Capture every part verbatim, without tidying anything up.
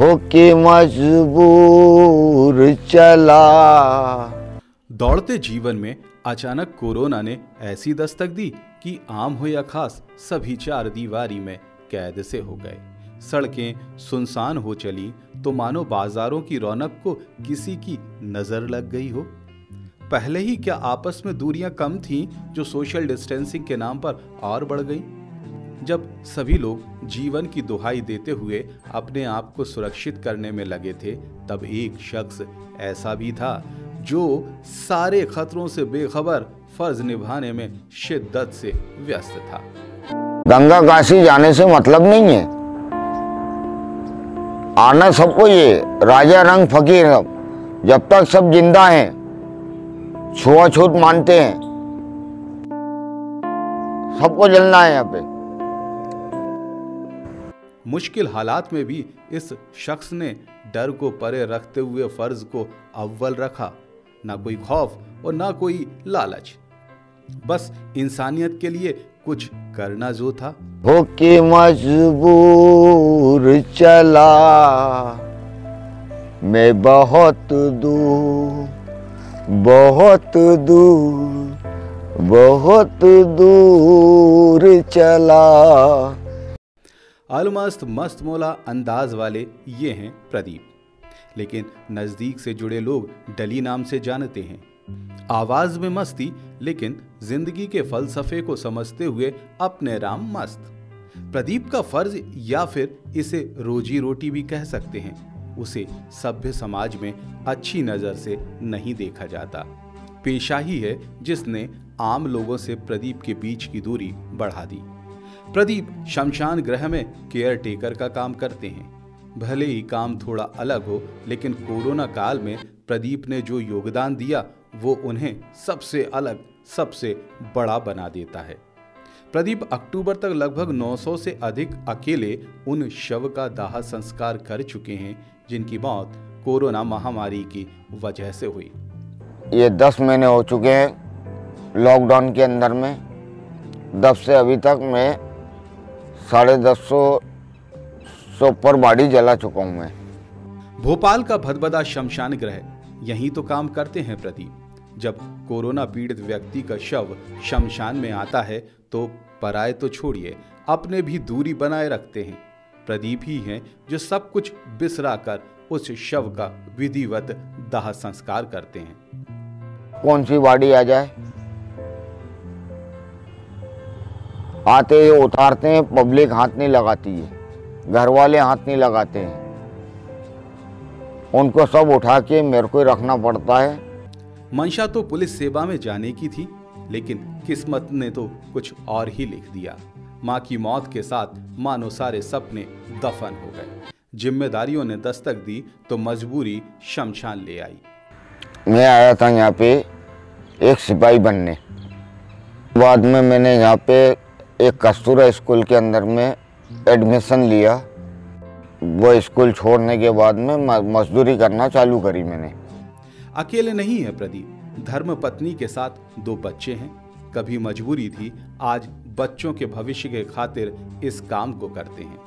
होके मजबूर चला। दौड़ते जीवन में अचानक कोरोना ने ऐसी दस्तक दी कि आम हो या खास सभी चार दीवारी में कैद से हो गए। सड़कें सुनसान हो चली तो मानो बाजारों की रौनक को किसी की नजर लग गई हो। पहले ही क्या आपस में दूरियां कम थीं जो सोशल डिस्टेंसिंग के नाम पर और बढ़ गई। जब सभी लोग जीवन की दुहाई देते हुए अपने आप को सुरक्षित करने में लगे थे, तब एक शख्स ऐसा भी था जो सारे खतरों से बेखबर फर्ज निभाने में शिद्दत से व्यस्त था। गंगा काशी जाने से मतलब नहीं है, आना सबको ये राजा रंग फकीर सब, जब तक सब जिंदा हैं छुआछूत मानते हैं, सबको जलना है यहाँ पे। मुश्किल हालात में भी इस शख्स ने डर को परे रखते हुए फर्ज को अव्वल रखा। ना कोई खौफ और ना कोई लालच, बस इंसानियत के लिए कुछ करना जो था। होके मजबूर चला मैं बहुत दूर बहुत दूर बहुत दूर चला। अलमस्त मस्त मौला अंदाज वाले ये हैं प्रदीप, लेकिन नज़दीक से जुड़े लोग डली नाम से जानते हैं। आवाज़ में मस्ती, लेकिन जिंदगी के फलसफे को समझते हुए अपने राम मस्त। प्रदीप का फर्ज, या फिर इसे रोजी रोटी भी कह सकते हैं, उसे सभ्य समाज में अच्छी नज़र से नहीं देखा जाता। पेशा ही है जिसने आम लोगों से प्रदीप के बीच की दूरी बढ़ा दी। प्रदीप शमशान गृह में केयर टेकर का काम करते हैं। भले ही काम थोड़ा अलग हो, लेकिन कोरोना काल में प्रदीप ने जो योगदान दिया वो उन्हें सबसे अलग सबसे बड़ा बना देता है। प्रदीप अक्टूबर तक लगभग नौ सौ से अधिक अकेले उन शव का दाह संस्कार कर चुके हैं जिनकी मौत कोरोना महामारी की वजह से हुई। ये दस महीने हो चुके हैं लॉकडाउन के अंदर में। तब से अभी तक मैं साढ़े दस सौ सौ पर बाड़ी जला चुका हूं मैं। भोपाल का भदभदा शमशान गृह, यहीं तो काम करते हैं प्रदीप। जब कोरोना पीड़ित व्यक्ति का शव शमशान में आता है तो पराए तो छोड़िए, अपने भी दूरी बनाए रखते हैं। प्रदीप ही हैं जो सब कुछ बिसरा कर उस शव का विधिवत दाह संस्कार करते हैं। कौन सी बाड़ी आ जाए, आते ही उतारते हैं। पब्लिक हाथ नहीं लगाती है, घर वाले हाथ नहीं लगाते हैं, उनको सब उठा के मेरे को रखना पड़ता है। मंशा तो पुलिस सेवा में जाने की थी, लेकिन किस्मत ने तो कुछ और ही लिख दिया। माँ की मौत के साथ मानो सारे सपने दफन हो गए। जिम्मेदारियों ने दस्तक दी तो मजबूरी शमशान ले आई। मैं आया था यहाँ पे एक सिपाही बनने, बाद में मैंने यहाँ पे एक कस्तूरा स्कूल के अंदर में एडमिशन लिया। वो स्कूल छोड़ने के बाद में मजदूरी करना चालू करी मैंने। अकेले नहीं है प्रदीप, धर्म पत्नी के साथ दो बच्चे हैं। कभी मजबूरी थी, आज बच्चों के भविष्य के खातिर इस काम को करते हैं।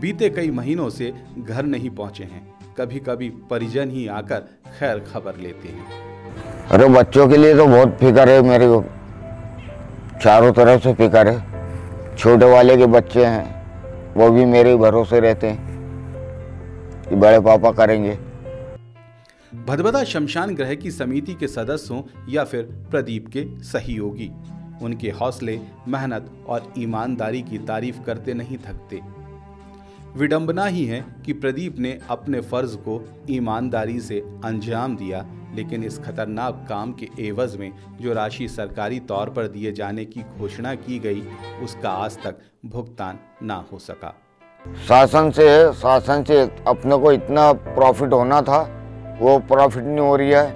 बीते कई महीनों से घर नहीं पहुंचे हैं, कभी कभी परिजन ही आकर खैर खबर लेते हैं। अरे बच्चों के लिए तो बहुत फिक्र है मेरे को, चारों तरफ से फिक्र है। छोटे वाले के बच्चे हैं, वो भी मेरे भरोसे रहते हैं कि बड़े पापा करेंगे। भदभदा शमशान गृह की समिति के सदस्यों या फिर प्रदीप के सहयोगी, उनके हौसले, मेहनत और ईमानदारी की तारीफ करते नहीं थकते। विडंबना ही है कि प्रदीप ने अपने फर्ज को ईमानदारी से अंजाम दिया, लेकिन इस खतरनाक काम के एवज में जो राशि सरकारी तौर पर दिए जाने की घोषणा की गई, उसका आज तक भुगतान ना हो सका। शासन से शासन से अपने को इतना प्रॉफिट होना था, वो प्रॉफिट नहीं हो रही है।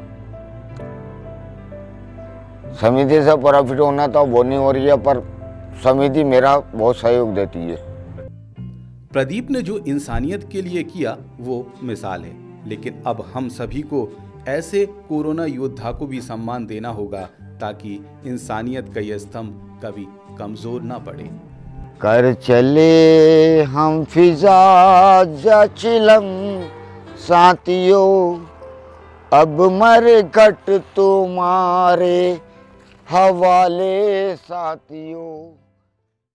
समिति से प्रॉफिट होना था, वो नहीं हो रही है, पर समिति मेरा बहुत सहयोग देती है। प्रदीप ने जो इंसानियत के लिए किया वो मिसाल है, लेकिन अब हम सभी को ऐसे कोरोना योद्धा को भी सम्मान देना होगा ताकि इंसानियत का यह स्तंभ कभी कमजोर ना पड़े। कर चले हम फिजा जा चिलम साथियों, अब मरकट तुम्हारे हवाले साथियों।